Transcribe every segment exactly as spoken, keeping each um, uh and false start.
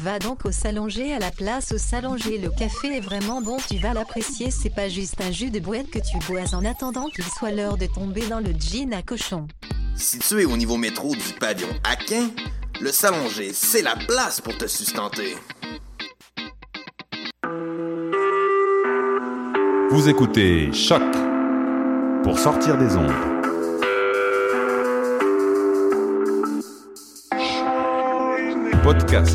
Va donc au Salonger, à la place au Salonger. Le café est vraiment bon, tu vas l'apprécier. C'est pas juste un jus de boîte que tu bois en attendant qu'il soit l'heure de tomber dans le gin à cochon. Situé au niveau métro du pavillon Aquin, le Salonger, c'est la place pour te sustenter. Vous écoutez Choc pour sortir des ondes. Podcast,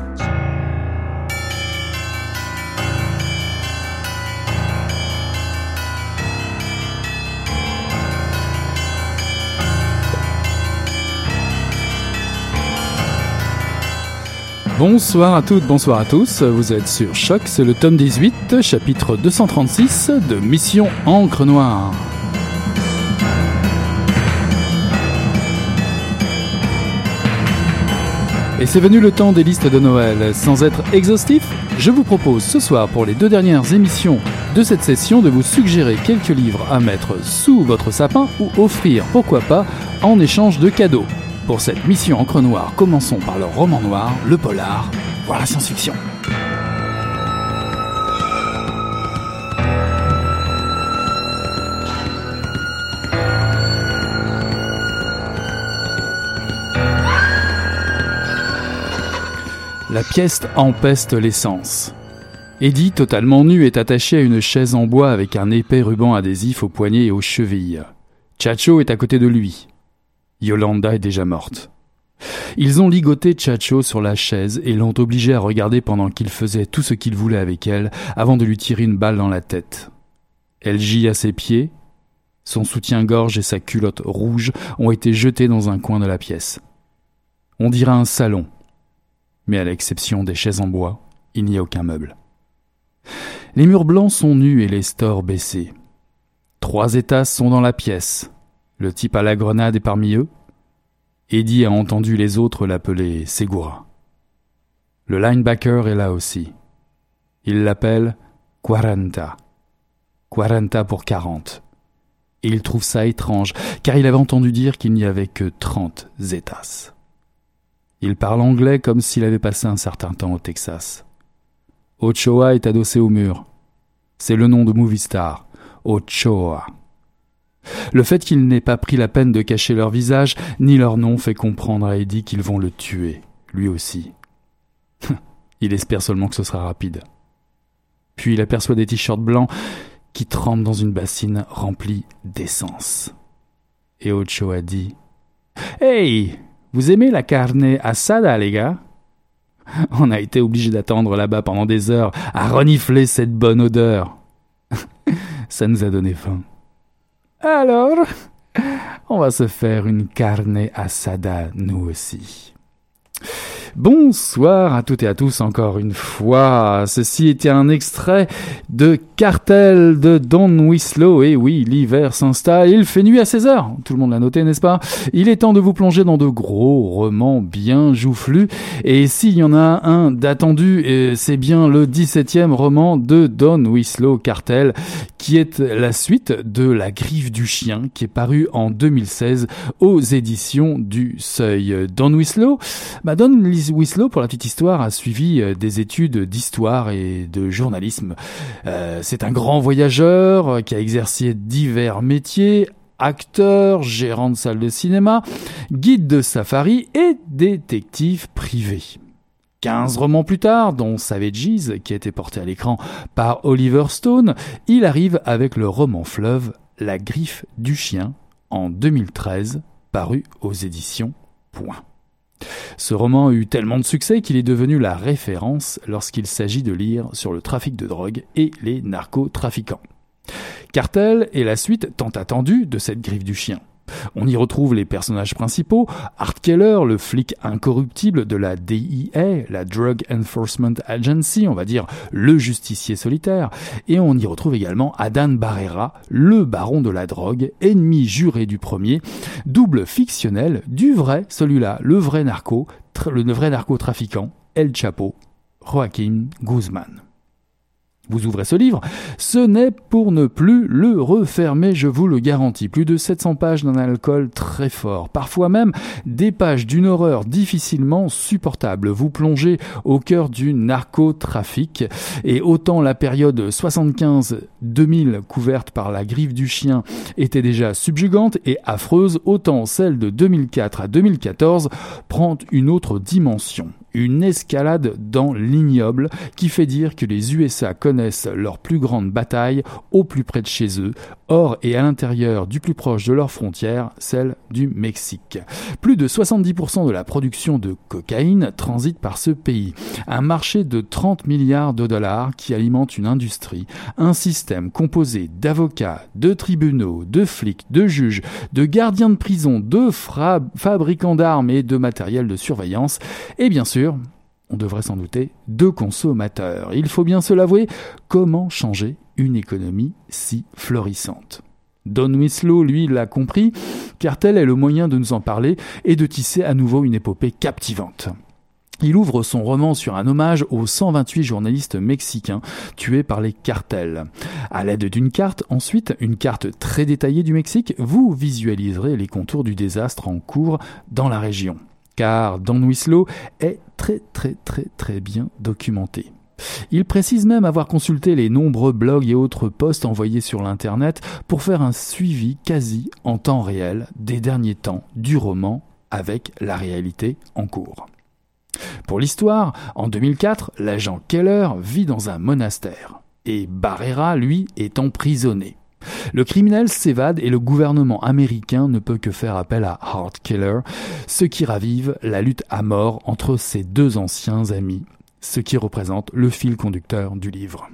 Bonsoir à toutes, bonsoir à tous, vous êtes sur Choc, c'est le tome dix-huit, chapitre deux cent trente-six de Mission Encre Noire. Et c'est venu le temps des listes de Noël. Sans être exhaustif, je vous propose ce soir pour les deux dernières émissions de cette session de vous suggérer quelques livres à mettre sous votre sapin ou offrir, pourquoi pas, en échange de cadeaux. Pour cette mission Encre Noire, commençons par le roman noir, le polar, voire la science-fiction. La pièce empeste les sens. Eddie, totalement nue, est attachée à une chaise en bois avec un épais ruban adhésif aux poignets et aux chevilles. Chacho est à côté de lui. Yolanda est déjà morte. Ils ont ligoté Chacho sur la chaise et l'ont obligé à regarder pendant qu'il faisait tout ce qu'il voulait avec elle avant de lui tirer une balle dans la tête. Elle gît à ses pieds. Son soutien-gorge et sa culotte rouge ont été jetés dans un coin de la pièce. On dirait un salon, mais à l'exception des chaises en bois, il n'y a aucun meuble. Les murs blancs sont nus et les stores baissés. Trois états sont dans la pièce. Le type à la grenade est parmi eux. Eddie a entendu les autres l'appeler Segura. Le linebacker est là aussi. Il l'appelle Quaranta. Quaranta pour quarante. Et il trouve ça étrange, car il avait entendu dire qu'il n'y avait que trente Zetas. Il parle anglais comme s'il avait passé un certain temps au Texas. Ochoa est adossé au mur. C'est le nom de movie star, Ochoa. Le fait qu'ils n'aient pas pris la peine de cacher leur visage ni leur nom fait comprendre à Eddie qu'ils vont le tuer, lui aussi. Il espère seulement que ce sera rapide. Puis il aperçoit des t-shirts blancs qui trempent dans une bassine remplie d'essence. Et Ochoa a dit « Hey, vous aimez la carne asada, les gars ? On a été obligés d'attendre là-bas pendant des heures à renifler cette bonne odeur. Ça nous a donné faim. » Alors, on va se faire une carne asada, nous aussi. Bonsoir à toutes et à tous, encore une fois. Ceci était un extrait de Cartel de Don Winslow. Et oui, l'hiver s'installe, il fait nuit à seize heures. Tout le monde l'a noté, n'est-ce pas ? Il est temps de vous plonger dans de gros romans bien joufflus. Et s'il y en a un d'attendu, c'est bien le dix-septième roman de Don Winslow, Cartel, qui est la suite de La Griffe du chien, qui est paru en deux mille seize aux éditions du Seuil. Don Winslow, bah Don Winslow, pour la petite histoire, a suivi des études d'histoire et de journalisme. Euh, c'est un grand voyageur qui a exercé divers métiers, acteur, gérant de salle de cinéma, guide de safari et détective privé. quinze romans plus tard, dont Savages, qui a été porté à l'écran par Oliver Stone, il arrive avec le roman fleuve La Griffe du chien en deux mille treize, paru aux éditions Point. Ce roman a eu tellement de succès qu'il est devenu la référence lorsqu'il s'agit de lire sur le trafic de drogue et les narcotrafiquants. Cartel est la suite tant attendue de cette Griffe du chien. On y retrouve les personnages principaux, Art Keller, le flic incorruptible de la D E A, la Drug Enforcement Agency, on va dire le justicier solitaire, et on y retrouve également Adan Barrera, le baron de la drogue, ennemi juré du premier, double fictionnel du vrai, celui-là, le vrai narco, tra- le vrai narcotrafiquant, El Chapo, Joaquin Guzman. Vous ouvrez ce livre, ce n'est pour ne plus le refermer, je vous le garantis. Plus de sept cents pages d'un alcool très fort, parfois même des pages d'une horreur difficilement supportable. Vous plongez au cœur du narcotrafic et autant la période soixante-quinze deux mille couverte par La Griffe du chien était déjà subjugante et affreuse, autant celle de deux mille quatre à deux mille quatorze prend une autre dimension. Une escalade dans l'ignoble qui fait dire que les U S A connaissent leur plus grande bataille au plus près de chez eux, hors et à l'intérieur du plus proche de leur frontière, celle du Mexique. Plus de soixante-dix pour cent de la production de cocaïne transite par ce pays. Un marché de trente milliards de dollars qui alimente une industrie, un système composé d'avocats, de tribunaux, de flics, de juges, de gardiens de prison, de fra- fabricants d'armes et de matériel de surveillance, et bien sûr, on devrait s'en douter, de consommateurs. Il faut bien se l'avouer, comment changer une économie si florissante ? Don Winslow, lui, l'a compris, Cartel est le moyen de nous en parler et de tisser à nouveau une épopée captivante. Il ouvre son roman sur un hommage aux cent vingt-huit journalistes mexicains tués par les cartels. À l'aide d'une carte, ensuite, une carte très détaillée du Mexique, vous visualiserez les contours du désastre en cours dans la région. Car Don Winslow est très très très très bien documenté. Il précise même avoir consulté les nombreux blogs et autres posts envoyés sur l'internet pour faire un suivi quasi en temps réel des derniers temps du roman avec la réalité en cours. Pour l'histoire, en deux mille quatre, l'agent Keller vit dans un monastère et Barrera, lui, est emprisonné. Le criminel s'évade et le gouvernement américain ne peut que faire appel à Art Keller, ce qui ravive la lutte à mort entre ses deux anciens amis, ce qui représente le fil conducteur du livre.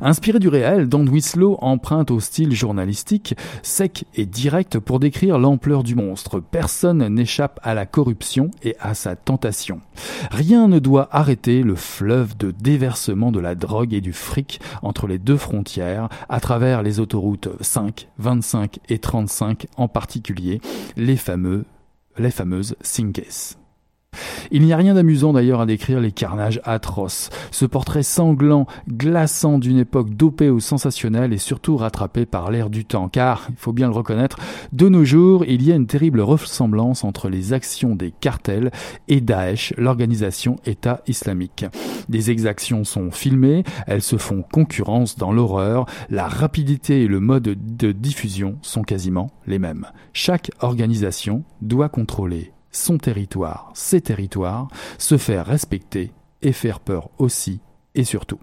Inspiré du réel, Don Winslow emprunte au style journalistique, sec et direct pour décrire l'ampleur du monstre. Personne n'échappe à la corruption et à sa tentation. Rien ne doit arrêter le fleuve de déversement de la drogue et du fric entre les deux frontières, à travers les autoroutes cinq, vingt-cinq et trente-cinq en particulier, les, fameux, les fameuses Cinques. Il n'y a rien d'amusant d'ailleurs à décrire les carnages atroces, ce portrait sanglant, glaçant d'une époque dopée au sensationnel et surtout rattrapé par l'ère du temps, car, il faut bien le reconnaître, de nos jours, il y a une terrible ressemblance entre les actions des cartels et Daesh, l'organisation État islamique. Des exactions sont filmées, elles se font concurrence dans l'horreur, la rapidité et le mode de diffusion sont quasiment les mêmes. Chaque organisation doit contrôler son territoire, ses territoires, se faire respecter et faire peur aussi et surtout.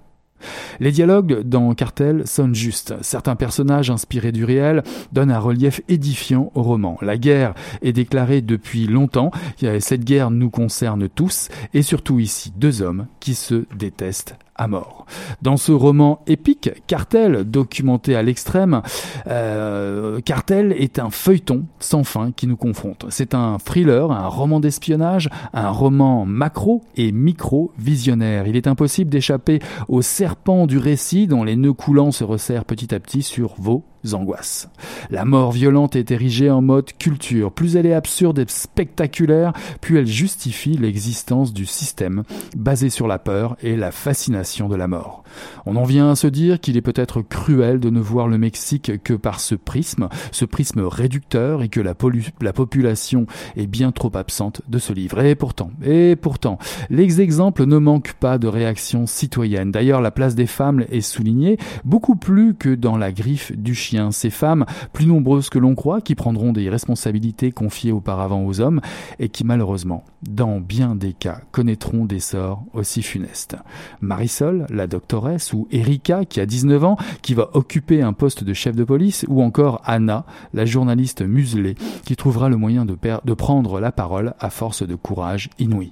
Les dialogues dans Cartel sonnent justes. Certains personnages inspirés du réel donnent un relief édifiant au roman. La guerre est déclarée depuis longtemps. Cette guerre nous concerne tous et surtout ici deux hommes qui se détestent à mort. Dans ce roman épique, Cartel, documenté à l'extrême, euh, Cartel est un feuilleton sans fin qui nous confronte. C'est un thriller, un roman d'espionnage, un roman macro et micro visionnaire. Il est impossible d'échapper au serpent du récit dont les nœuds coulants se resserrent petit à petit sur vos angoisses. La mort violente est érigée en mode culture. Plus elle est absurde et spectaculaire, plus elle justifie l'existence du système basé sur la peur et la fascination de la mort. On en vient à se dire qu'il est peut-être cruel de ne voir le Mexique que par ce prisme, ce prisme réducteur, et que la, polu- la population est bien trop absente de ce livre. Et pourtant, et pourtant, les exemples ne manquent pas de réactions citoyennes. D'ailleurs, la place des femmes est soulignée beaucoup plus que dans La Griffe du chien. Ces femmes, plus nombreuses que l'on croit, qui prendront des responsabilités confiées auparavant aux hommes et qui malheureusement, dans bien des cas, connaîtront des sorts aussi funestes. Marisol, la doctoresse, ou Erika, qui a dix-neuf ans, qui va occuper un poste de chef de police, ou encore Anna, la journaliste muselée, qui trouvera le moyen de, per- de prendre la parole à force de courage inouï.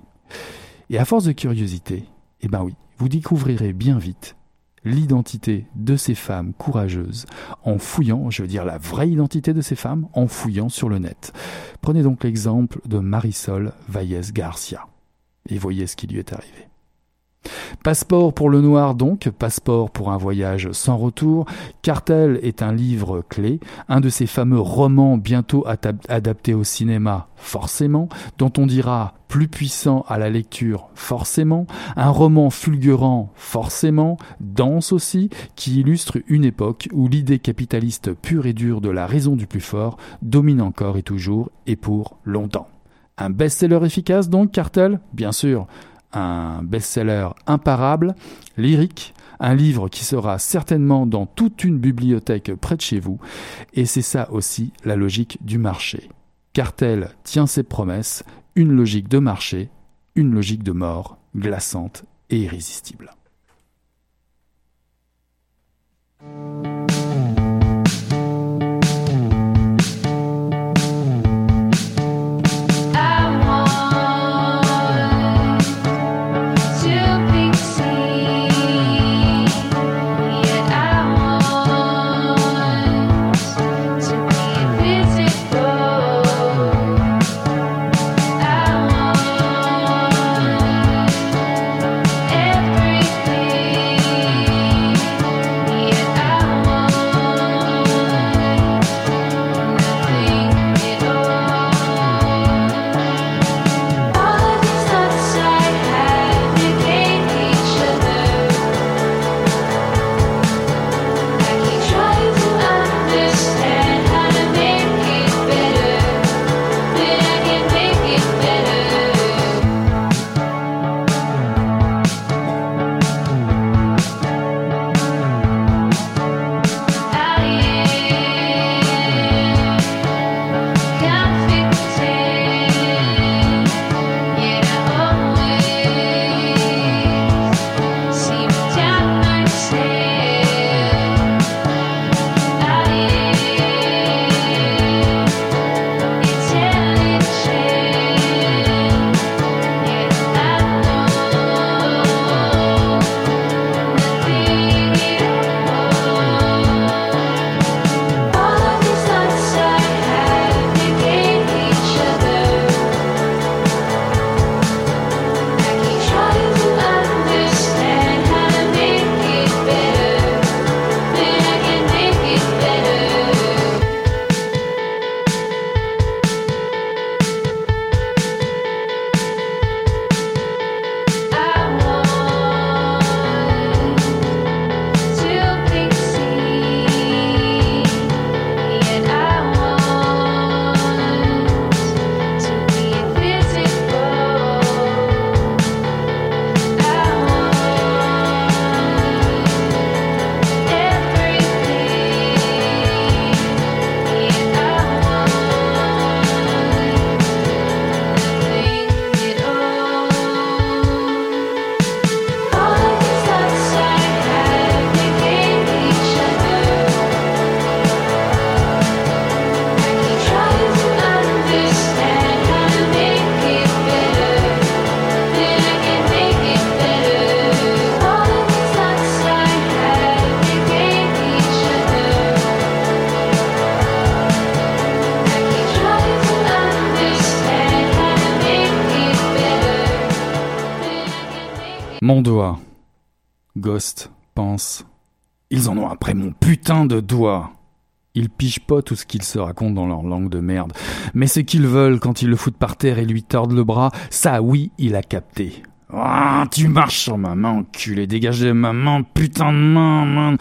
Et à force de curiosité, eh ben oui, vous découvrirez bien vite l'identité de ces femmes courageuses en fouillant, je veux dire la vraie identité de ces femmes, en fouillant sur le net. Prenez donc l'exemple de Marisol Valles Garcia et voyez ce qui lui est arrivé. Passeport pour le noir donc, passeport pour un voyage sans retour. Cartel est un livre clé, un de ces fameux romans bientôt atab- adaptés au cinéma, forcément, dont on dira plus puissant à la lecture, forcément, un roman fulgurant, forcément, dense aussi, qui illustre une époque où l'idée capitaliste pure et dure de la raison du plus fort domine encore et toujours et pour longtemps. Un best-seller efficace donc, Cartel ? Bien sûr. Un best-seller imparable, lyrique, un livre qui sera certainement dans toute une bibliothèque près de chez vous. Et c'est ça aussi la logique du marché. Cartel tient ses promesses, une logique de marché, une logique de mort, glaçante et irrésistible. Mon doigt. Ghost pense. Ils en ont après mon putain de doigt. Ils pigent pas tout ce qu'ils se racontent dans leur langue de merde. Mais ce qu'ils veulent quand ils le foutent par terre et lui tordent le bras, ça oui, il a capté. Ah, oh, tu marches sur ma main, enculé, dégage de ma main, putain de main, main.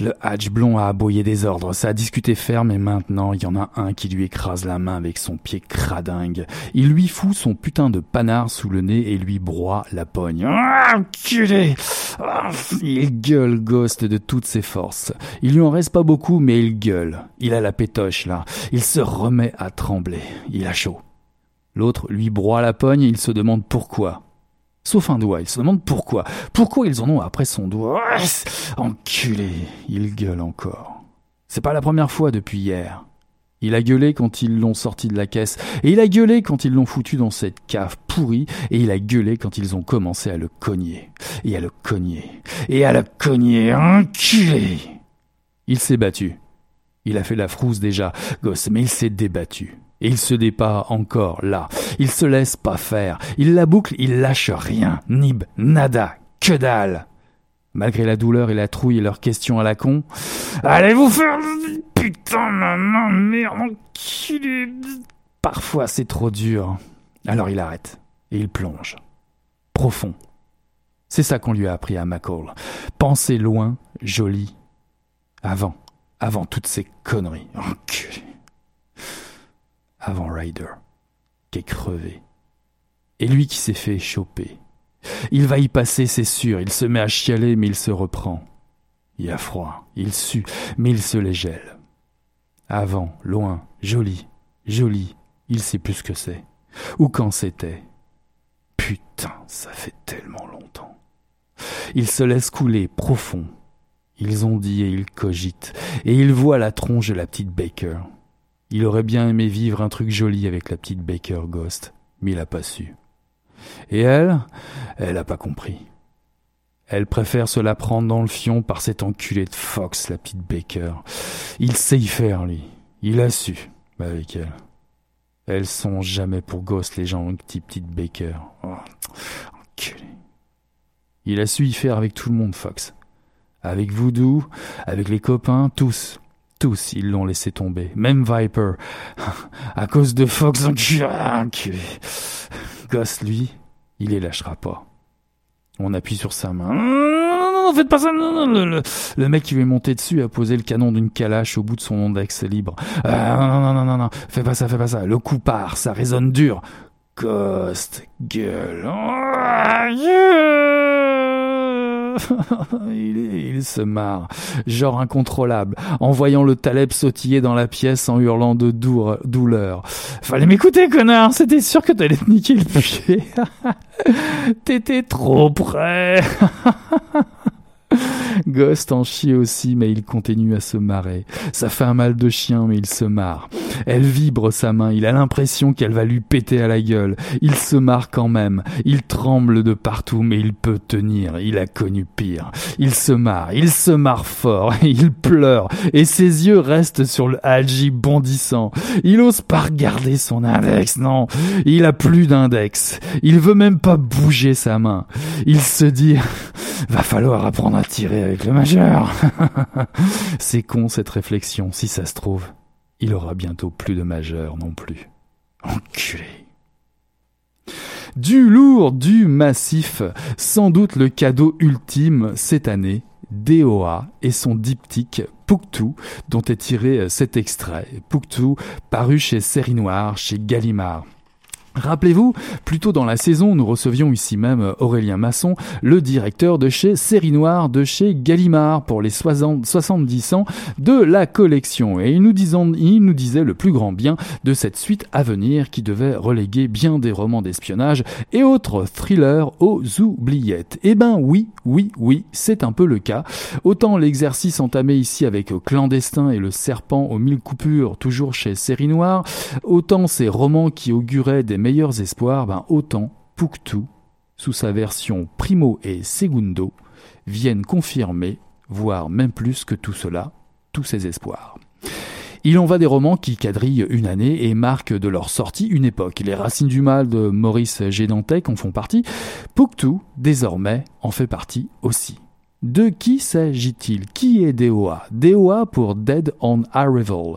Le Hadj blond a aboyé des ordres, ça a discuté ferme et maintenant il y en a un qui lui écrase la main avec son pied cradingue. Il lui fout son putain de panard sous le nez et lui broie la pogne. Ah, enculé ! Ah, il gueule Ghost de toutes ses forces. Il lui en reste pas beaucoup mais il gueule. Il a la pétoche là. Il se remet à trembler. Il a chaud. L'autre lui broie la pogne et il se demande pourquoi. Sauf un doigt, il se demande pourquoi. Pourquoi ils en ont après son doigt ? Enculé, il gueule encore. C'est pas la première fois depuis hier. Il a gueulé quand ils l'ont sorti de la caisse, et il a gueulé quand ils l'ont foutu dans cette cave pourrie, et il a gueulé quand ils ont commencé à le cogner, et à le cogner, et à le cogner, enculé ! Il s'est battu. Il a fait la frousse déjà, gosse, mais il s'est débattu. Et il se débat encore, là. Il se laisse pas faire. Il la boucle, il lâche rien. Nib, nada, que dalle ! Malgré la douleur et la trouille et leurs questions à la con... Allez vous faire... Putain, maman, merde, enculé ! Parfois, c'est trop dur. Alors il arrête. Et il plonge. Profond. C'est ça qu'on lui a appris à McCall. Penser loin, joli. Avant. Avant toutes ces conneries. Enculé. Avant Ryder, qui est crevé. Et lui qui s'est fait choper. Il va y passer, c'est sûr. Il se met à chialer, mais il se reprend. Il a froid, il sue, mais il se les gèle. Avant, loin, joli, joli, il sait plus ce que c'est. Ou quand c'était. Putain, ça fait tellement longtemps. Il se laisse couler, profond. Ils ont dit et ils cogitent. Et il voit la tronche de la petite Baker. Il aurait bien aimé vivre un truc joli avec la petite Baker Ghost, mais il a pas su. Et elle, elle a pas compris. Elle préfère se la prendre dans le fion par cet enculé de Fox, la petite Baker. Il sait y faire, lui. Il a su, avec elle. Elles sont jamais pour Ghost, les gens, petite petite Baker. Oh, enculé. Il a su y faire avec tout le monde, Fox. Avec Voodoo, avec les copains, tous. Tous, ils l'ont laissé tomber. Même Viper. À cause de Fox, enculé. Gosse, lui, il les lâchera pas. On appuie sur sa main. Non, non, non, faites pas ça. Non, non, le, le, le mec qui lui est monté dessus a posé le canon d'une calache au bout de son index libre. Euh, non, non, non, non, non, fais pas ça, fais pas ça. Le coup part, ça résonne dur. Ghost, gueule. Oh, yeah. il, il se marre, genre incontrôlable, en voyant le Taleb sautiller dans la pièce en hurlant de doure, douleur. Fallait m'écouter, connard, c'était sûr que t'allais te niquer le pied. T'étais trop près. Ghost en chie aussi, mais il continue à se marrer. Ça fait un mal de chien, mais il se marre. Elle vibre sa main, il a l'impression qu'elle va lui péter à la gueule. Il se marre quand même. Il tremble de partout, mais il peut tenir. Il a connu pire. Il se marre, il se marre fort. Il pleure, et ses yeux restent sur le Hadji bondissant. Il ose pas regarder son index, non. Il a plus d'index. Il veut même pas bouger sa main. Il se dit, va falloir apprendre à tirer avec le majeur. C'est con cette réflexion, si ça se trouve, il aura bientôt plus de majeur non plus. Enculé. Du lourd, du massif, sans doute le cadeau ultime cette année, D O A et son diptyque Pouktou, dont est tiré cet extrait. Pouktou, paru chez Série Noire, chez Gallimard. Rappelez-vous, plus tôt dans la saison, nous recevions ici même Aurélien Masson, le directeur de chez Série Noire, de chez Gallimard, pour les soixante-dix ans de la collection. Et il nous, disait, il nous disait le plus grand bien de cette suite à venir qui devait reléguer bien des romans d'espionnage et autres thrillers aux oubliettes. Eh ben oui, oui, oui, c'est un peu le cas. Autant l'exercice entamé ici avec Clandestin et Le Serpent aux mille coupures, toujours chez Série Noire, autant ces romans qui auguraient des meilleurs espoirs, ben autant Pouktou, sous sa version Primo et Segundo, viennent confirmer, voire même plus que tout cela, tous ces espoirs. Il en va des romans qui quadrillent une année et marquent de leur sortie une époque. Les Racines du mal de Maurice Gédantec en font partie. Pouktou, désormais, en fait partie aussi. De qui s'agit-il ? Qui est D O A ? D O A pour Dead on Arrival.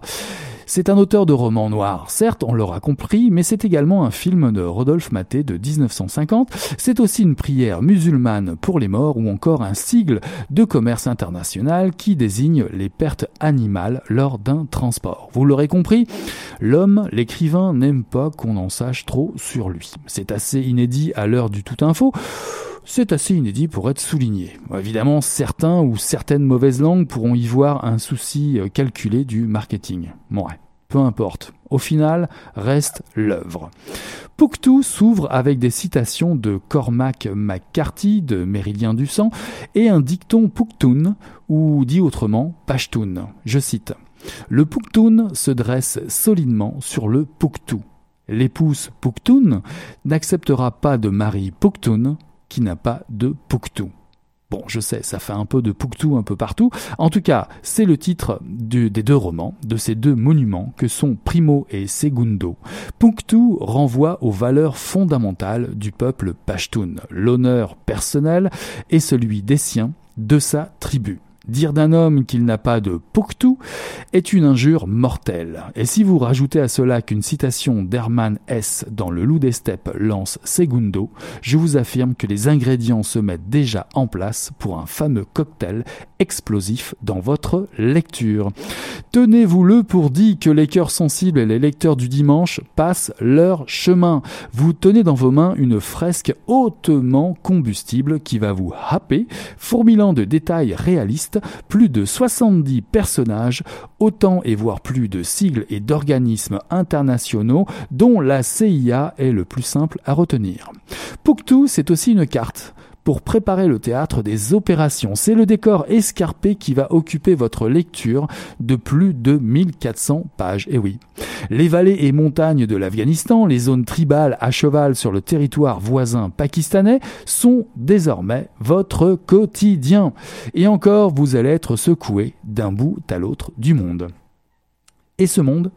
C'est un auteur de romans noirs, certes, on l'aura compris, mais c'est également un film de Rodolphe Maté de dix-neuf cent cinquante. C'est aussi une prière musulmane pour les morts ou encore un sigle de commerce international qui désigne les pertes animales lors d'un transport. Vous l'aurez compris, l'homme, l'écrivain, n'aime pas qu'on en sache trop sur lui. C'est assez inédit à l'heure du tout info. C'est assez inédit pour être souligné. Évidemment, certains ou certaines mauvaises langues pourront y voir un souci calculé du marketing. Bon, ouais, peu importe. Au final, reste l'œuvre. Pouktou s'ouvre avec des citations de Cormac McCarthy, de Méridien du Sang, et un dicton Pouktoune, ou dit autrement, Pachtoune. Je cite Le Pouktoune se dresse solidement sur le Pukhtu. L'épouse Pouktoune n'acceptera pas de mari Pouktoune qui n'a pas de Pukhtu. Bon, je sais, ça fait un peu de Pukhtu un peu partout. En tout cas, c'est le titre du, des deux romans, de ces deux monuments que sont Primo et Segundo. Pukhtu renvoie aux valeurs fondamentales du peuple Pachtoun, l'honneur personnel et celui des siens, de sa tribu. Dire d'un homme qu'il n'a pas de Pukhtu est une injure mortelle. Et si vous rajoutez à cela qu'une citation d'Hermann Hesse dans Le Loup des Steppes lance Segundo, je vous affirme que les ingrédients se mettent déjà en place pour un fameux cocktail explosif dans votre lecture. Tenez-vous-le pour dit que les cœurs sensibles et les lecteurs du dimanche passent leur chemin. Vous tenez dans vos mains une fresque hautement combustible qui va vous happer, fourmillant de détails réalistes, plus de soixante-dix personnages, autant et voire plus de sigles et d'organismes internationaux dont la C I A est le plus simple à retenir. Pukhtu, c'est aussi une carte pour préparer le théâtre des opérations. C'est le décor escarpé qui va occuper votre lecture de plus de mille quatre cents pages. Eh oui. Les vallées et montagnes de l'Afghanistan, les zones tribales à cheval sur le territoire voisin pakistanais sont désormais votre quotidien. Et encore, vous allez être secoué d'un bout à l'autre du monde. Et ce monde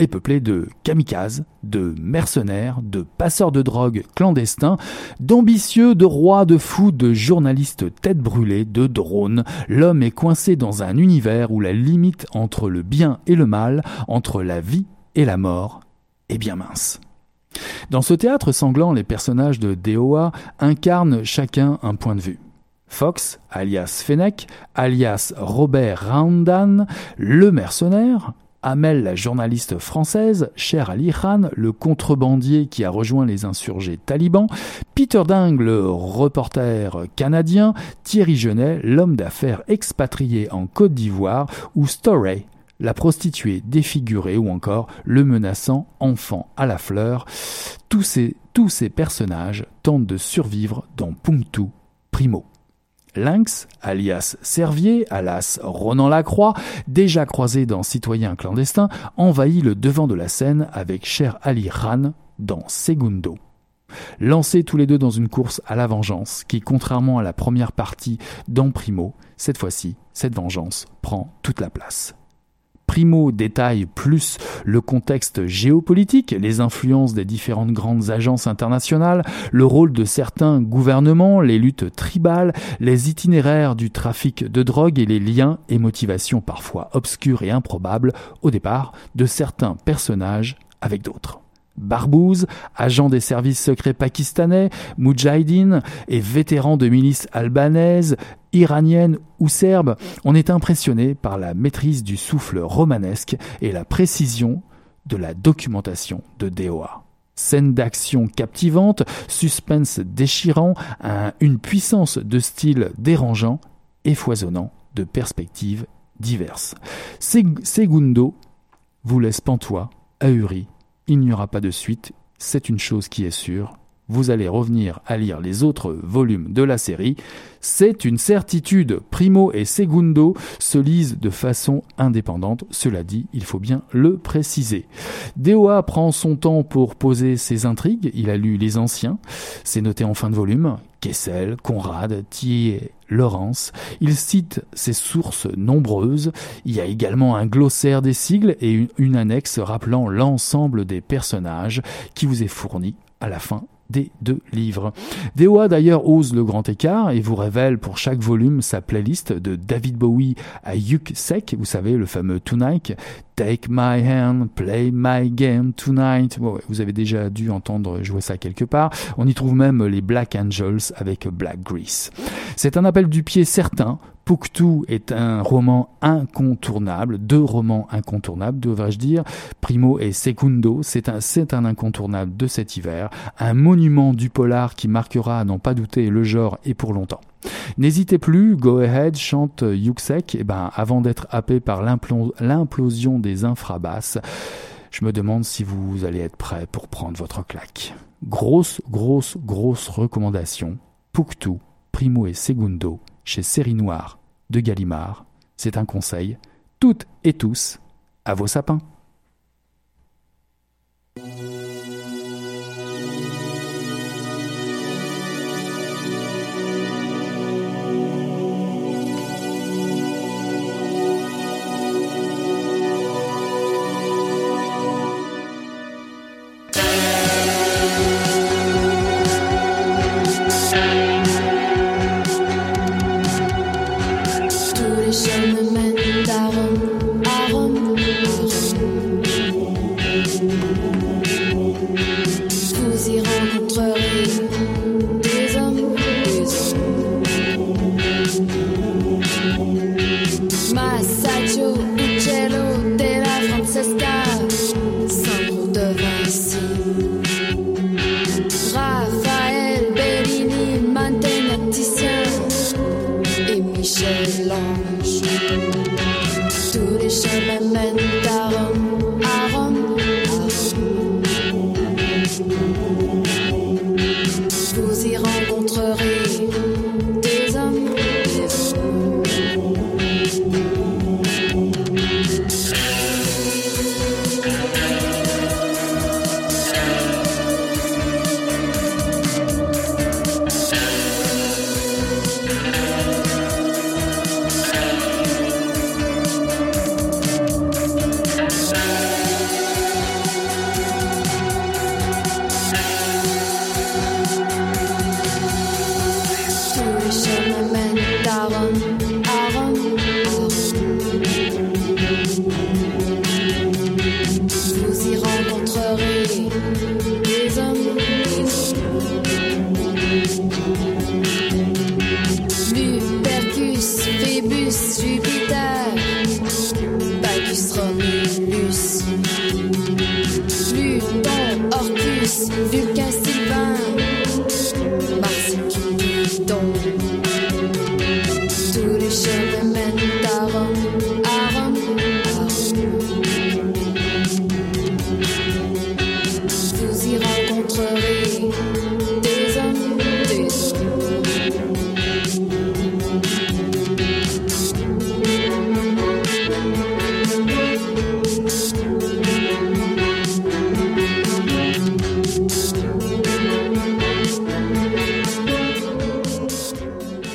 est peuplé de kamikazes, de mercenaires, de passeurs de drogue clandestins, d'ambitieux, de rois, de fous, de journalistes tête brûlée, de drones. L'homme est coincé dans un univers où la limite entre le bien et le mal, entre la vie et la mort, est bien mince. Dans ce théâtre sanglant, les personnages de D O A incarnent chacun un point de vue. Fox, alias Fennec, alias Robert Roundan, le mercenaire, Amel, la journaliste française, Cher Ali Khan, le contrebandier qui a rejoint les insurgés talibans, Peter Ding, le reporter canadien, Thierry Genet, l'homme d'affaires expatrié en Côte d'Ivoire, ou Storey, la prostituée défigurée, ou encore le menaçant enfant à la fleur. Tous ces, tous ces personnages tentent de survivre dans Pukhtu Primo. Lynx, alias Servier, alias Ronan Lacroix, déjà croisé dans Citoyen clandestin, envahit le devant de la scène avec Cher Ali Khan dans Segundo. Lancés tous les deux dans une course à la vengeance qui, contrairement à la première partie dans Primo, cette fois-ci, cette vengeance prend toute la place. Primo détaille plus le contexte géopolitique, les influences des différentes grandes agences internationales, le rôle de certains gouvernements, les luttes tribales, les itinéraires du trafic de drogue et les liens et motivations parfois obscures et improbables au départ de certains personnages avec d'autres. Barbouze, agent des services secrets pakistanais, Moudjahidine et vétéran de milices albanaises, iraniennes ou serbes, on est impressionné par la maîtrise du souffle romanesque et la précision de la documentation de D O A. Scènes d'action captivantes, suspense déchirant, un, une puissance de style dérangeant et foisonnant de perspectives diverses. Segundo vous laisse pantois, ahuri. Il n'y aura pas de suite, c'est une chose qui est sûre. Vous allez revenir à lire les autres volumes de la série. C'est une certitude, Primo et Segundo se lisent de façon indépendante. Cela dit, il faut bien le préciser. D O A prend son temps pour poser ses intrigues. Il a lu les anciens. C'est noté en fin de volume. Kessel, Conrad, Thiers, Laurence. Il cite ses sources nombreuses. Il y a également un glossaire des sigles et une, une annexe rappelant l'ensemble des personnages qui vous est fournie à la fin des deux livres. D O A d'ailleurs ose le grand écart et vous révèle pour chaque volume sa playlist de David Bowie à Yuk Sek, vous savez le fameux Tonight, Take My Hand, Play My Game Tonight. Bon, vous avez déjà dû entendre jouer ça quelque part. On y trouve même les Black Angels avec Black Grease. C'est un appel du pied certain. Pukhtu est un roman incontournable, deux romans incontournables, devrais-je dire, Primo et Segundo, c'est un, c'est un incontournable de cet hiver, un monument du polar qui marquera, à n'en pas douter, le genre et pour longtemps. N'hésitez plus, Go Ahead chante Yuksek, et ben, avant d'être happé par l'impl- l'implosion des infrabasses, je me demande si vous allez être prêt pour prendre votre claque. Grosse, grosse, grosse recommandation, Pukhtu, Primo et Segundo, chez Série Noire de Gallimard. C'est un conseil, toutes et tous, à vos sapins.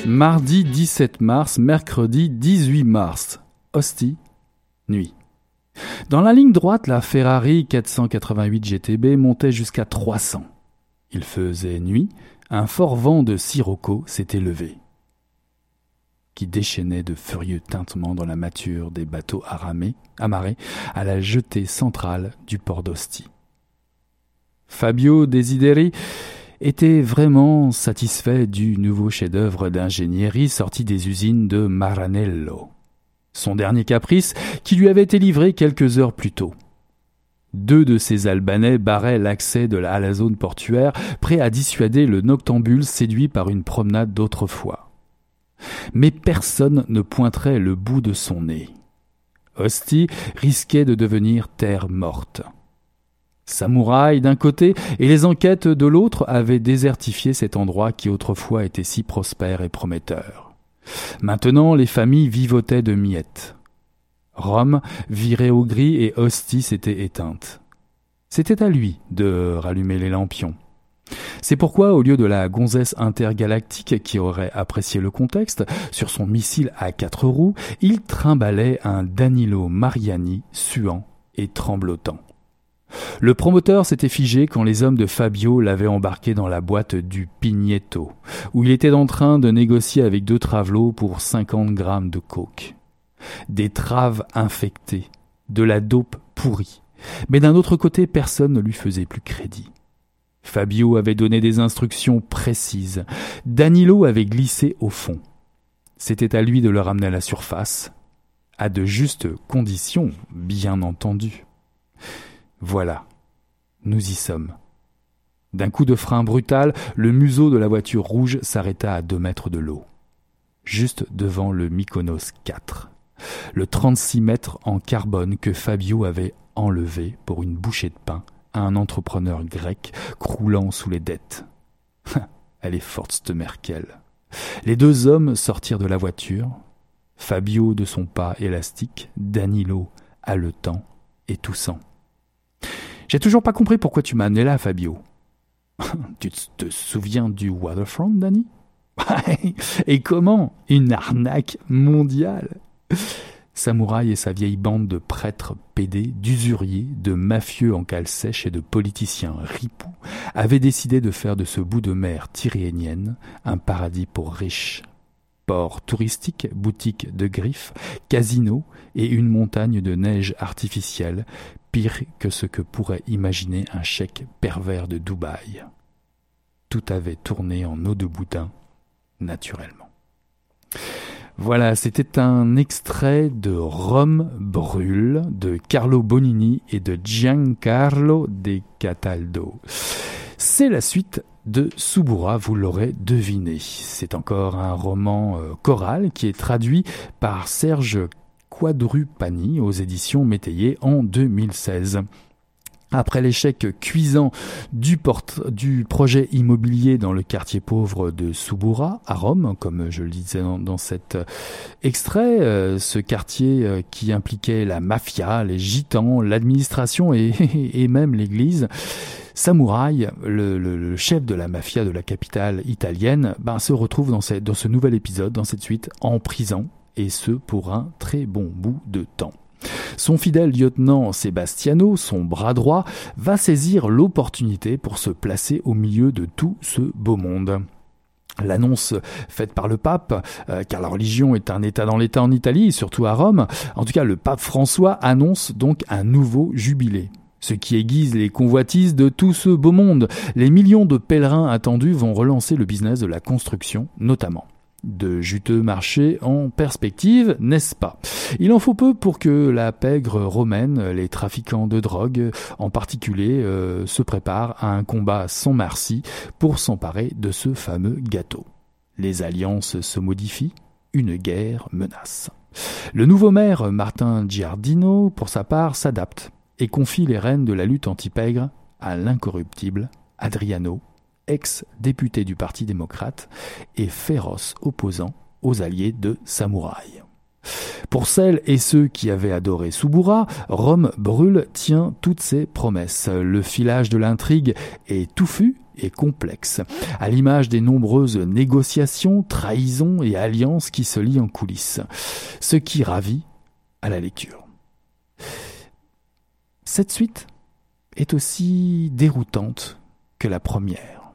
Mardi dix-sept mars, mercredi dix-huit mars. Hostie, nuit. Dans la ligne droite, la Ferrari quatre cent quatre-vingt-huit G T B montait jusqu'à trois cents. Il faisait nuit, un fort vent de sirocco s'était levé, qui déchaînait de furieux tintements dans la mâture des bateaux aramés, amarrés à la jetée centrale du port d'Hostie. Fabio Desideri était vraiment satisfait du nouveau chef-d'œuvre d'ingénierie sorti des usines de Maranello. Son dernier caprice, qui lui avait été livré quelques heures plus tôt. Deux de ces Albanais barraient l'accès de la, à la zone portuaire, prêts à dissuader le noctambule séduit par une promenade d'autrefois. Mais personne ne pointerait le bout de son nez. Hostie risquait de devenir terre morte. Samouraï d'un côté et les enquêtes de l'autre avaient désertifié cet endroit qui autrefois était si prospère et prometteur. Maintenant, les familles vivotaient de miettes. Rome virait au gris et Hostie s'était éteinte. C'était à lui de rallumer les lampions. C'est pourquoi, au lieu de la gonzesse intergalactique qui aurait apprécié le contexte, sur son missile à quatre roues, il trimballait un Danilo Mariani suant et tremblotant. Le promoteur s'était figé quand les hommes de Fabio l'avaient embarqué dans la boîte du Pignetto, où il était en train de négocier avec deux travelots pour cinquante grammes de coke. Des traves infectées, de la dope pourrie, mais d'un autre côté, personne ne lui faisait plus crédit. Fabio avait donné des instructions précises. Danilo avait glissé au fond. C'était à lui de le ramener à la surface, à de justes conditions, bien entendu. Voilà, nous y sommes. D'un coup de frein brutal, le museau de la voiture rouge s'arrêta à deux mètres de l'eau, juste devant le Mykonos quatre, le trente-six mètres en carbone que Fabio avait enlevé pour une bouchée de pain à un entrepreneur grec croulant sous les dettes. Elle est forte, cette Merkel. Les deux hommes sortirent de la voiture, Fabio de son pas élastique, Danilo haletant et toussant. « J'ai toujours pas compris pourquoi tu m'as amené là, Fabio. »« Tu te souviens du Waterfront, Danny ?»« Et comment ? Une arnaque mondiale !» Samouraï et sa vieille bande de prêtres pédés, d'usuriers, de mafieux en cale sèche et de politiciens ripoux avaient décidé de faire de ce bout de mer tyrrhénienne un paradis pour riches. Port touristique, boutique de griffes, casino et une montagne de neige artificielle, pire que ce que pourrait imaginer un chèque pervers de Dubaï. Tout avait tourné en eau de boudin, naturellement. Voilà, c'était un extrait de Rome brûle de Carlo Bonini et de Giancarlo de Cataldo. C'est la suite de Suburra, vous l'aurez deviné. C'est encore un roman euh, choral qui est traduit par Serge Quadrupani aux éditions Métailié en deux mille seize. Après l'échec cuisant du, porte, du projet immobilier dans le quartier pauvre de Suburra, à Rome, comme je le disais dans, dans cet extrait, euh, ce quartier qui impliquait la mafia, les gitans, l'administration et, et même l'église, Samouraï, le, le, le chef de la mafia de la capitale italienne, ben, se retrouve dans, cette, dans ce nouvel épisode, dans cette suite, en prison, et ce pour un très bon bout de temps. Son fidèle lieutenant Sebastiano, son bras droit, va saisir l'opportunité pour se placer au milieu de tout ce beau monde. L'annonce faite par le pape, euh, car la religion est un état dans l'état en Italie, surtout à Rome, en tout cas le pape François annonce donc un nouveau jubilé. Ce qui aiguise les convoitises de tout ce beau monde. Les millions de pèlerins attendus vont relancer le business de la construction, notamment. De juteux marchés en perspective, n'est-ce pas ? Il en faut peu pour que la pègre romaine, les trafiquants de drogue en particulier, euh, se préparent à un combat sans merci pour s'emparer de ce fameux gâteau. Les alliances se modifient, une guerre menace. Le nouveau maire, Martin Giardino, pour sa part, s'adapte et confie les rênes de la lutte anti-pègre à l'incorruptible Adriano, ex-député du Parti démocrate et féroce opposant aux alliés de Samouraï. Pour celles et ceux qui avaient adoré Suburra, Rome brûle tient toutes ses promesses. Le filage de l'intrigue est touffu et complexe, à l'image des nombreuses négociations, trahisons et alliances qui se lient en coulisses, ce qui ravit à la lecture. Cette suite est aussi déroutante que la première.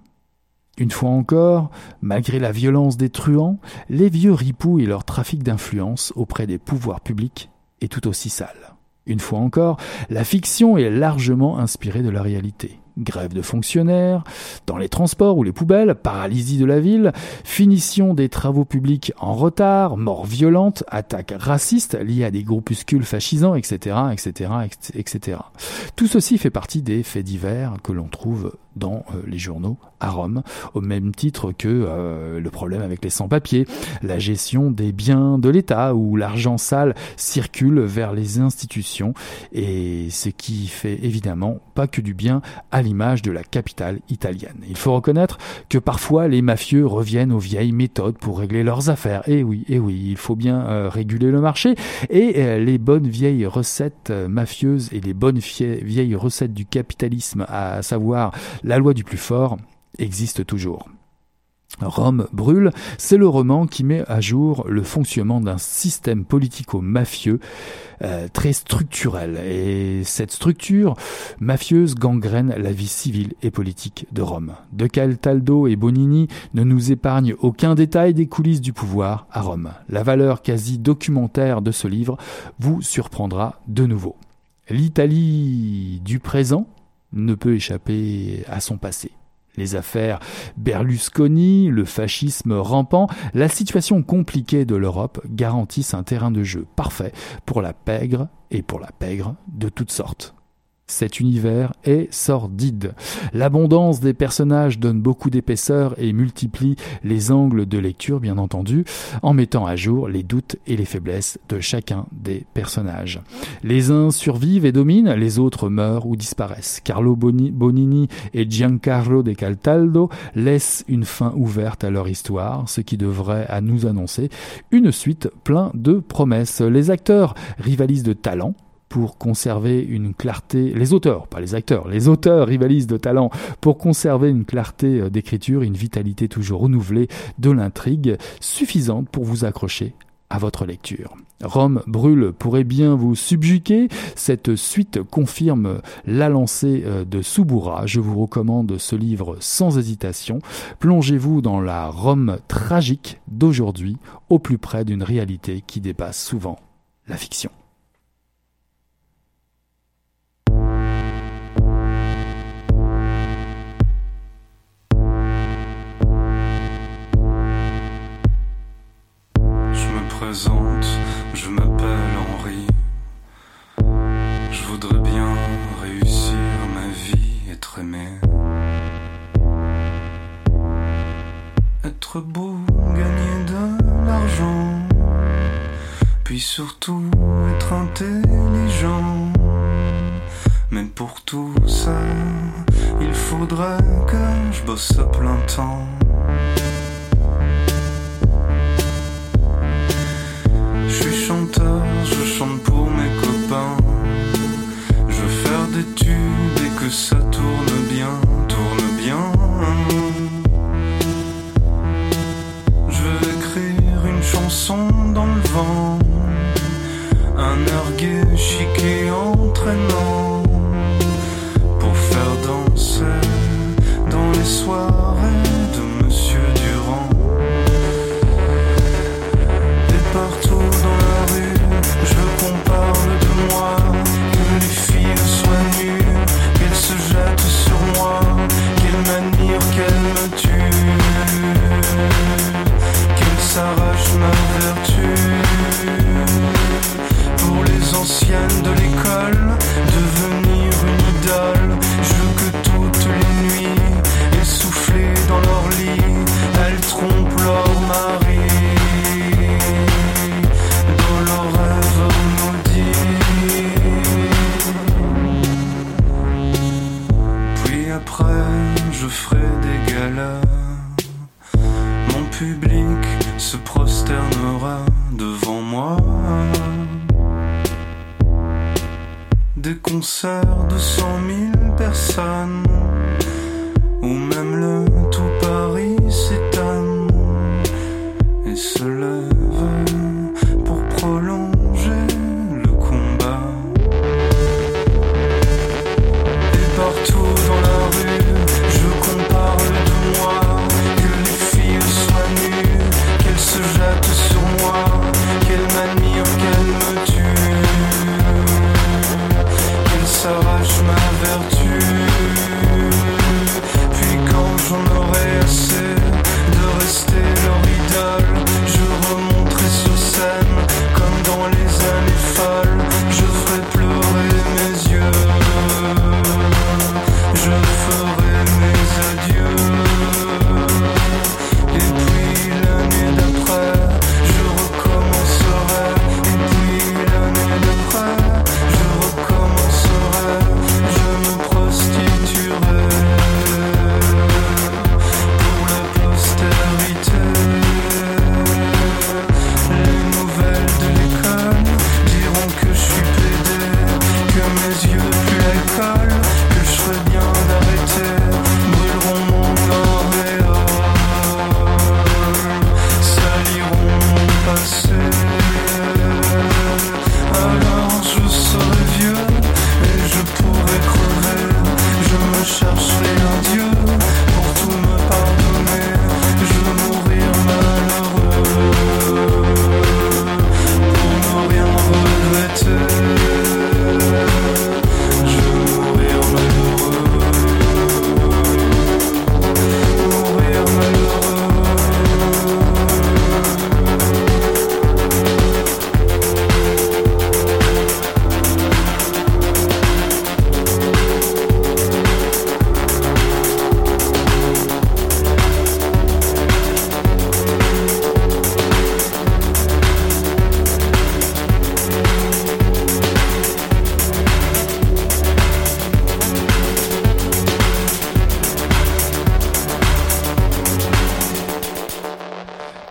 Une fois encore, malgré la violence des truands, les vieux ripoux et leur trafic d'influence auprès des pouvoirs publics est tout aussi sale. Une fois encore, la fiction est largement inspirée de la réalité. Grève de fonctionnaires, dans les transports ou les poubelles, paralysie de la ville, finition des travaux publics en retard, morts violentes, attaques racistes liées à des groupuscules fascisants, et cetera, et cetera, et cetera. Tout ceci fait partie des faits divers que l'on trouve dans les journaux à Rome, au même titre que euh, le problème avec les sans-papiers, la gestion des biens de l'État où l'argent sale circule vers les institutions, et ce qui fait évidemment pas que du bien à l'image de la capitale italienne. Il faut reconnaître que parfois les mafieux reviennent aux vieilles méthodes pour régler leurs affaires. Et oui, et oui, il faut bien euh, réguler le marché, et euh, les bonnes vieilles recettes euh, mafieuses et les bonnes fie- vieilles recettes du capitalisme, à savoir la loi du plus fort, existe toujours. Rome brûle, c'est le roman qui met à jour le fonctionnement d'un système politico-mafieux euh, très structurel. Et cette structure mafieuse gangrène la vie civile et politique de Rome. De Cataldo et Bonini ne nous épargnent aucun détail des coulisses du pouvoir à Rome. La valeur quasi documentaire de ce livre vous surprendra de nouveau. L'Italie du présent ne peut échapper à son passé. Les affaires Berlusconi, le fascisme rampant, la situation compliquée de l'Europe garantissent un terrain de jeu parfait pour la pègre et pour la pègre de toutes sortes. Cet univers est sordide. L'abondance des personnages donne beaucoup d'épaisseur et multiplie les angles de lecture, bien entendu, en mettant à jour les doutes et les faiblesses de chacun des personnages. Les uns survivent et dominent, les autres meurent ou disparaissent. Carlo Bonini et Giancarlo de Cataldo laissent une fin ouverte à leur histoire, ce qui devrait à nous annoncer une suite pleine de promesses. Les acteurs rivalisent de talent, pour conserver une clarté... Les auteurs, pas les acteurs, les auteurs rivalisent de talent pour conserver une clarté d'écriture, une vitalité toujours renouvelée de l'intrigue, suffisante pour vous accrocher à votre lecture. Rome brûle pourrait bien vous subjuguer. Cette suite confirme la lancée de Suburra. Je vous recommande ce livre sans hésitation. Plongez-vous dans la Rome tragique d'aujourd'hui, au plus près d'une réalité qui dépasse souvent la fiction. Je m'appelle Henri. Je voudrais bien réussir ma vie, être aimé, être beau, gagner de l'argent, puis surtout être intelligent. Mais pour tout ça, il faudrait que je bosse à plein temps. Je suis chanteur, je chante pour mes copains. Je veux faire des tubes et que ça tourne bien, tourne bien. Je veux écrire une chanson dans le vent, un air gai, chic et entraînant, pour faire danser dans les soirées de Monsieur Durand. Et partout s'arrache ma vertu. Pour les anciennes de l'école, devenir une idole. Je veux que toutes les nuits, essoufflées dans leur lit, elles trompent leur mari. Dans leurs rêves maudits. Puis après, je ferai des galas. Mon public se prosternera devant moi. Des concerts de cent mille personnes, où même le tout Paris s'étonne et se lève pour prolonger le combat. Et partout dans la rue, je compare de moi, que les filles soient nues, se jette sur moi, qu'elle m'admire, qu'elle me tue, qu'elle s'arrache ma vertu. Puis quand j'en aurai assez de rester leur idole, je remonterai sur scène comme dans les années folles. Je ferai pleurer mes yeux, je ferai mes adieux.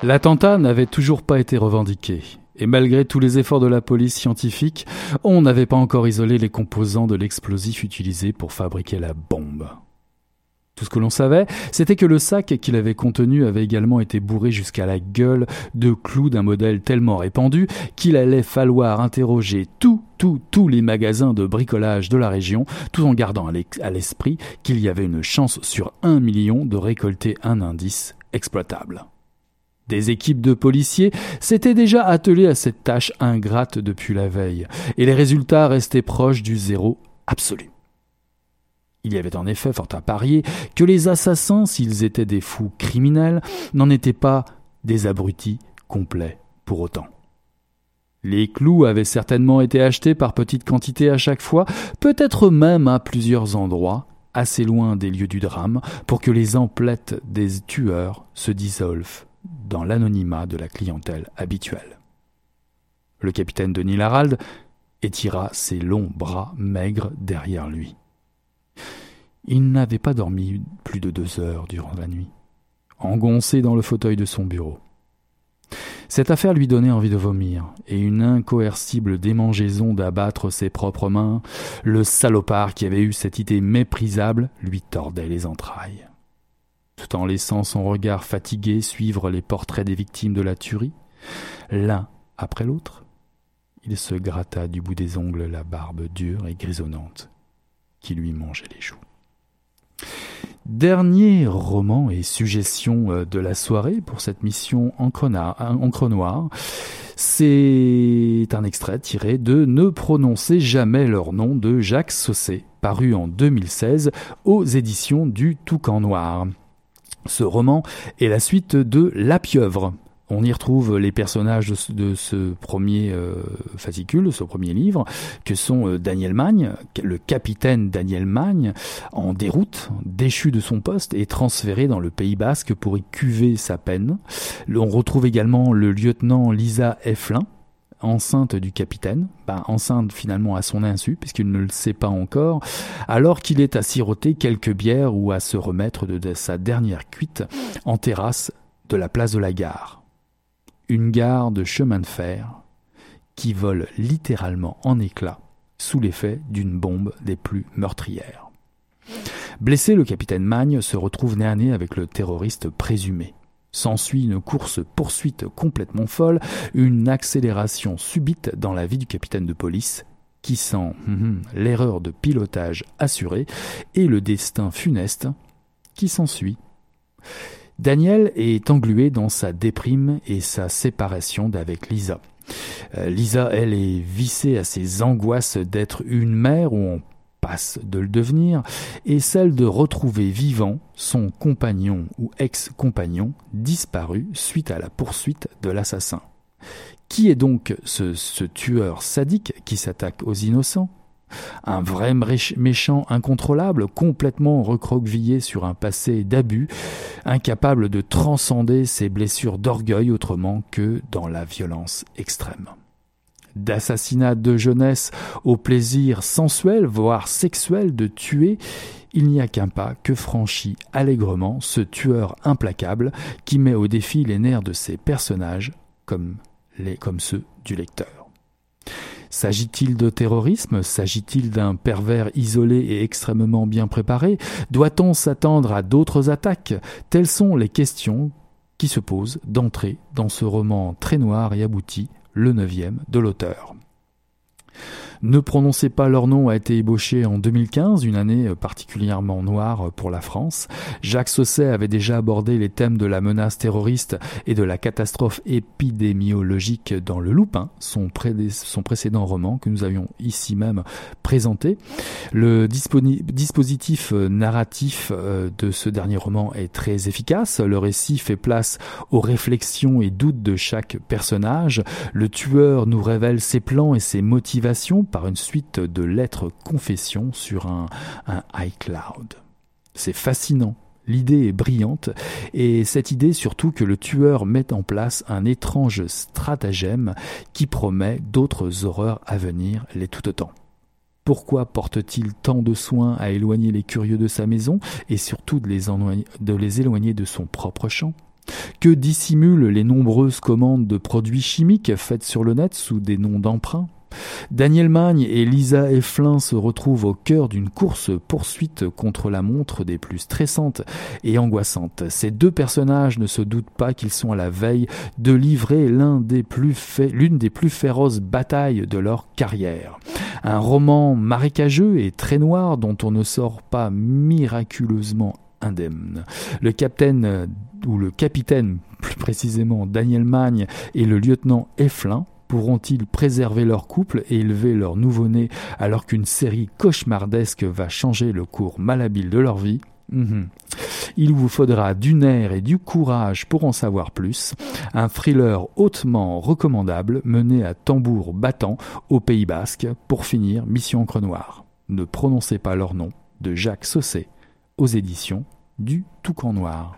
L'attentat n'avait toujours pas été revendiqué Et malgré tous les efforts de la police scientifique, on n'avait pas encore isolé les composants de l'explosif utilisé pour fabriquer la bombe. Tout ce que l'on savait, c'était que le sac qu'il avait contenu avait également été bourré jusqu'à la gueule de clous d'un modèle tellement répandu qu'il allait falloir interroger tous, tous, tous les magasins de bricolage de la région, tout en gardant à l'esprit qu'il y avait une chance sur un million de récolter un indice exploitable. Des équipes de policiers s'étaient déjà attelées à cette tâche ingrate depuis la veille, et les résultats restaient proches du zéro absolu. Il y avait en effet fort à parier que les assassins, s'ils étaient des fous criminels, n'en étaient pas des abrutis complets pour autant. Les clous avaient certainement été achetés par petites quantités à chaque fois, peut-être même à plusieurs endroits, assez loin des lieux du drame, pour que les emplettes des tueurs se dissolvent dans l'anonymat de la clientèle habituelle. Le capitaine Denis Larald étira ses longs bras maigres derrière lui. Il n'avait pas dormi plus de deux heures durant la nuit, engoncé dans le fauteuil de son bureau. Cette affaire lui donnait envie de vomir, et une incoercible démangeaison d'abattre ses propres mains. Le salopard qui avait eu cette idée méprisable lui tordait les entrailles. Tout en laissant son regard fatigué suivre les portraits des victimes de la tuerie, l'un après l'autre, il se gratta du bout des ongles la barbe dure et grisonnante qui lui mangeait les joues. Dernier roman et suggestion de la soirée pour cette mission encre noire, c'est un extrait tiré de « Ne prononcez jamais leur nom » de Jacques Saussey, paru en deux mille seize aux éditions du Toucan Noir. Ce roman est la suite de « La pieuvre ». On y retrouve les personnages de ce premier fascicule, de ce premier livre, que sont Daniel Magne, le capitaine Daniel Magne, en déroute, déchu de son poste et transféré dans le Pays Basque pour y cuver sa peine. On retrouve également le lieutenant Lisa Eflin, enceinte du capitaine, ben, enceinte finalement à son insu, puisqu'il ne le sait pas encore, alors qu'il est à siroter quelques bières ou à se remettre de sa dernière cuite en terrasse de la place de la gare. Une gare de chemin de fer qui vole littéralement en éclats sous l'effet d'une bombe des plus meurtrières. Blessé, le capitaine Magne se retrouve nez à nez avec le terroriste présumé. S'ensuit une course-poursuite complètement folle, une accélération subite dans la vie du capitaine de police qui sent hum, l'erreur de pilotage assurée et le destin funeste qui s'ensuit. Daniel est englué dans sa déprime et sa séparation d'avec Lisa. Euh, Lisa, elle, est vissée à ses angoisses d'être une mère, ou on passe de le devenir, et celle de retrouver vivant son compagnon ou ex-compagnon disparu suite à la poursuite de l'assassin. Qui est donc ce, ce tueur sadique qui s'attaque aux innocents ? Un vrai méchant incontrôlable, complètement recroquevillé sur un passé d'abus, incapable de transcender ses blessures d'orgueil autrement que dans la violence extrême. D'assassinats de jeunesse au plaisir sensuel, voire sexuel, de tuer, il n'y a qu'un pas que franchit allègrement ce tueur implacable qui met au défi les nerfs de ses personnages comme, les, comme ceux du lecteur. S'agit-il de terrorisme ? S'agit-il d'un pervers isolé et extrêmement bien préparé ? Doit-on s'attendre à d'autres attaques ? Telles sont les questions qui se posent d'entrée dans ce roman très noir et abouti, le neuvième de l'auteur. Ne prononcez pas leur nom a été ébauché en deux mille quinze, une année particulièrement noire pour la France. Jacques Saussey avait déjà abordé les thèmes de la menace terroriste et de la catastrophe épidémiologique dans Le Lupin, son, pré- son précédent roman que nous avions ici même présenté. Le disponi- dispositif narratif de ce dernier roman est très efficace. Le récit fait place aux réflexions et doutes de chaque personnage. Le tueur nous révèle ses plans et ses motivations par une suite de lettres confessions sur un, un iCloud. C'est fascinant, l'idée est brillante, et cette idée surtout que le tueur met en place un étrange stratagème qui promet d'autres horreurs à venir les tout autant. Pourquoi porte-t-il tant de soin à éloigner les curieux de sa maison et surtout de les, enloigner, de les éloigner de son propre champ ? Que dissimulent les nombreuses commandes de produits chimiques faites sur le net sous des noms d'emprunt? Daniel Magne et Lisa Eflin se retrouvent au cœur d'une course-poursuite contre la montre des plus stressantes et angoissantes. Ces deux personnages ne se doutent pas qu'ils sont à la veille de livrer l'un des plus fé- l'une des plus féroces batailles de leur carrière. Un roman marécageux et très noir dont on ne sort pas miraculeusement indemne. Le capitaine, ou le capitaine plus précisément Daniel Magne et le lieutenant Eflin, pourront-ils préserver leur couple et élever leur nouveau-né alors qu'une série cauchemardesque va changer le cours malhabile de leur vie ? Mmh. Il vous faudra du nerf et du courage pour en savoir plus. Un thriller hautement recommandable mené à tambour battant au Pays Basque. Pour finir, Mission Encre Noire. Ne prononcez pas leur nom de Jacques Saussey aux éditions du Toucan Noir.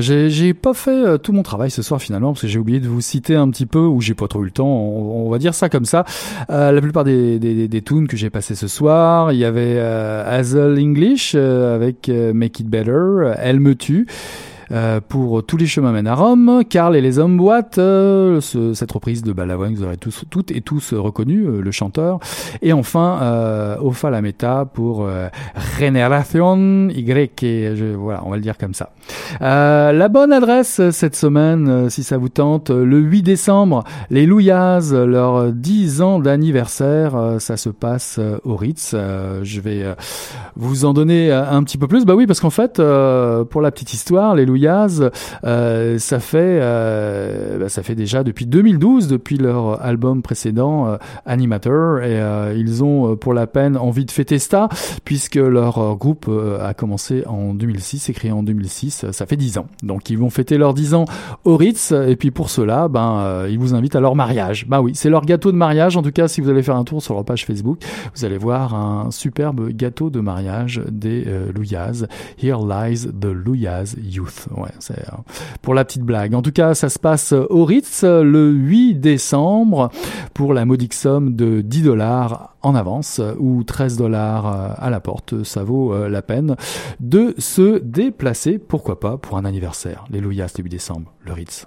J'ai, j'ai pas fait tout mon travail ce soir finalement parce que j'ai oublié de vous citer un petit peu, ou j'ai pas trop eu le temps, on, on va dire ça comme ça. Euh, la plupart des, des, des, des tunes que j'ai passées ce soir, il y avait euh, Hazel English euh, avec euh, Make It Better, Elle me tue. euh, pour Tous les chemins mènent à Rome, Karl et les hommes boîtes, euh, ce, cette reprise de Balavoine que vous aurez tous, toutes et tous reconnu, euh, le chanteur, et enfin euh, Au Falameta pour euh, Génération Y, et je, voilà, on va le dire comme ça. Euh, la bonne adresse cette semaine, euh, si ça vous tente, le huit décembre, les Louyaz, leurs dix ans d'anniversaire, euh, ça se passe euh, au Ritz. Euh, je vais euh, vous en donner euh, un petit peu plus, bah oui, parce qu'en fait, euh, pour la petite histoire, les Louyaz, euh, ça fait euh, bah, ça fait déjà depuis deux mille douze, depuis leur album précédent, euh, Animator, et euh, ils ont pour la peine envie de fêter ça, puisque leur euh, groupe euh, a commencé en deux mille six, et créé en deux mille six, ça fait dix ans. Donc ils vont fêter leurs dix ans au Ritz, et puis pour cela, ben, euh, ils vous invitent à leur mariage. Ben oui, c'est leur gâteau de mariage, en tout cas si vous allez faire un tour sur leur page Facebook, vous allez voir un superbe gâteau de mariage des euh, Louyaz, Here Lies the Louyaz Youth. Ouais, c'est euh, pour la petite blague. En tout cas, ça se passe au Ritz le huit décembre pour la modique somme de dix dollars en avance ou treize dollars à la porte. Ça vaut euh, la peine de se déplacer, pourquoi pas, pour un anniversaire. Les Louyaz, le huit décembre, le Ritz.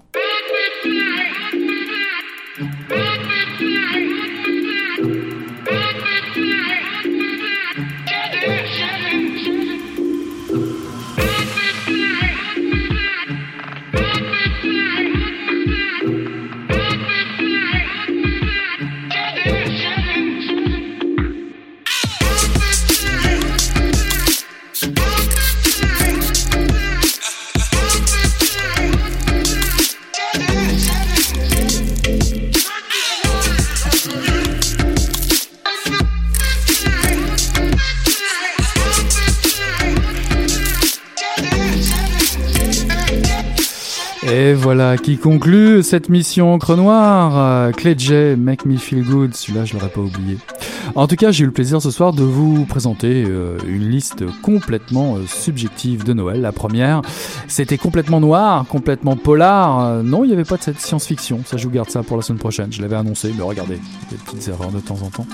Et voilà qui conclut cette mission Encre Noire. Clédjé, Make Me Feel Good, celui-là je l'aurais pas oublié. En tout cas, j'ai eu le plaisir ce soir de vous présenter euh, une liste complètement euh, subjective de Noël. La première, c'était complètement noir, complètement polar. Euh, non, il n'y avait pas de cette science-fiction. Ça, je vous garde ça pour la semaine prochaine. Je l'avais annoncé, mais regardez, des petites erreurs de temps en temps.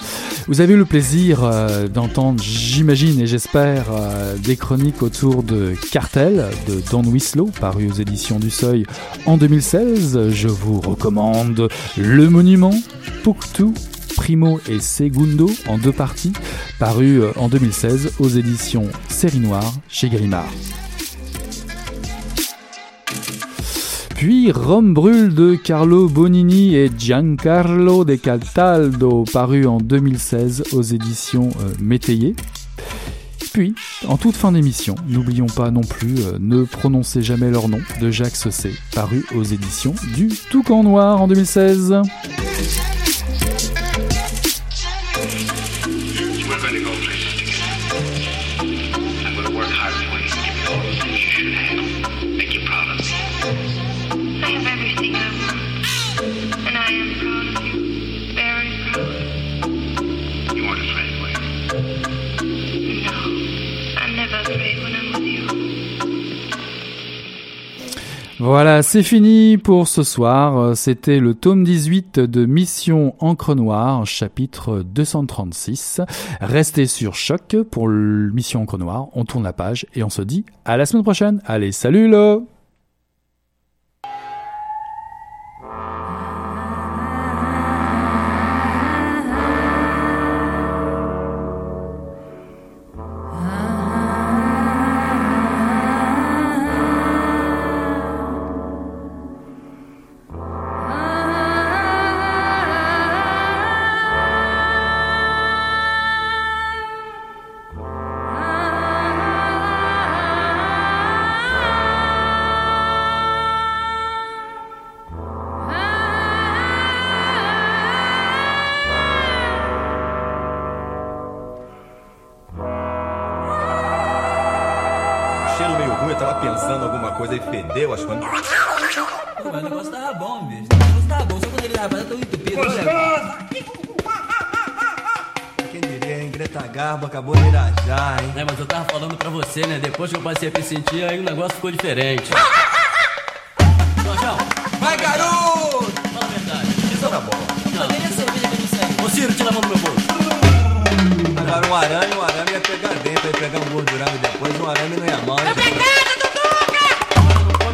Vous avez eu le plaisir euh, d'entendre, j'imagine et j'espère, euh, des chroniques autour de Cartel, de Don Winslow, paru aux éditions du Seuil en deux mille seize. Je vous recommande Le Monument, Pouktoune, Primo et Segundo en deux parties, paru en deux mille seize aux éditions Série Noire chez Gallimard. Puis Rome brûle de Carlo Bonini et Giancarlo de Cataldo, paru en deux mille seize aux éditions euh, Métailié. Puis, en toute fin d'émission, n'oublions pas non plus euh, Ne prononcez jamais leur nom de Jacques Saussey, paru aux éditions du Toucan Noir en deux mille seize. Voilà, c'est fini pour ce soir. C'était le tome dix-huit de Mission Encre Noire, chapitre deux cent trente-six. Restez sur Choc pour Mission Encre Noire. On tourne la page et on se dit à la semaine prochaine. Allez, salut le Depois que eu passei a me sentir, aí o negócio ficou diferente. Jorjão! Vai, garoto! Fala a verdade. Isso tá bom. Não. Poderia cerveja que não serve. Ô, Ciro, tira a mão do meu bolso. Agora um arame, um arame ia pegar dentro. Aí pegar um gordurame depois, um arame não ia mal. Eu pegada, Duduca!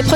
Les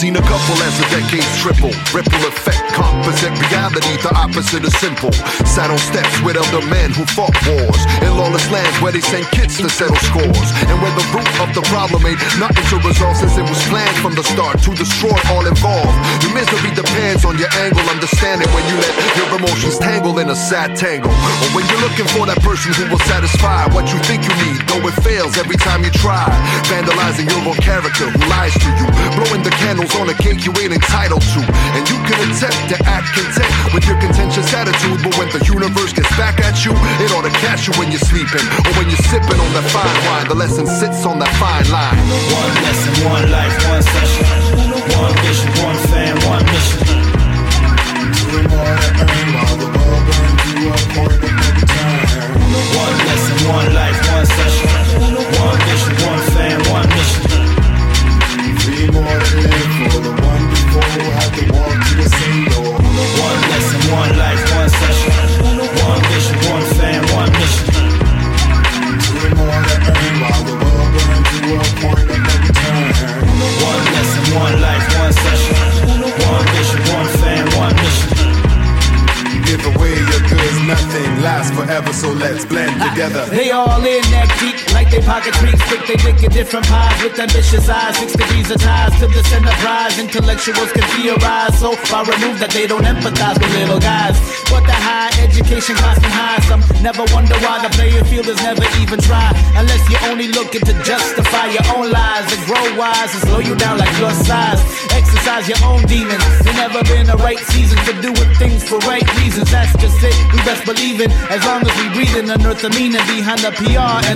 Seen a couple as the decades triple, ripple effect, composite reality, the opposite of simple. Sat on steps with other men who fought wars, in lawless lands where they send kids to settle scores, and where the root of the problem ain't nothing to resolve since it was planned from the start to destroy all involved. Your misery depends on your angle, understand it when you let your emotions tangle in a sad tangle, or when you're looking for that person who will satisfy what you think you need, though it fails every time you try. Vandalizing your own character who lies to you, blowing the candles on a cake you ain't entitled to, and you can attempt to act content with your contentious attitude, but when the universe gets back at you, it ought to catch you when you're sleeping, or when you're sipping on that fine wine. The lesson sits on that fine line. One lesson, one life, one session, one vision, one fan, one mission. Doing more to earn while the world burns you up for the next time. One lesson, one life, one session, one vision, one fan, one mission. Three more to live for the one before who had to walk to the same door. One lesson, one life, one session, one vision, one fan, one mission. Doing more to earn while the world burns to a point of no return. One lesson, one life, one session, one vision, one fan, one mission. Give away your goods, nothing lasts forever, so let's blend together. They all in that deep, like they pocket treats, quick they pick a different pies with ambitious eyes, six degrees of ties to this enterprise. Intellectuals can theorize, so far removed that they don't empathize with little guys. But the high education costs and high, some never wonder why the playing field is never even tried, unless you're only looking to justify your own lies and grow wise and slow you down like your size. Exercise your own demons. There's never been a right season to doing things for right reasons. That's just it, we best believe it. As long as we breathing, unearth the meaning behind the P R and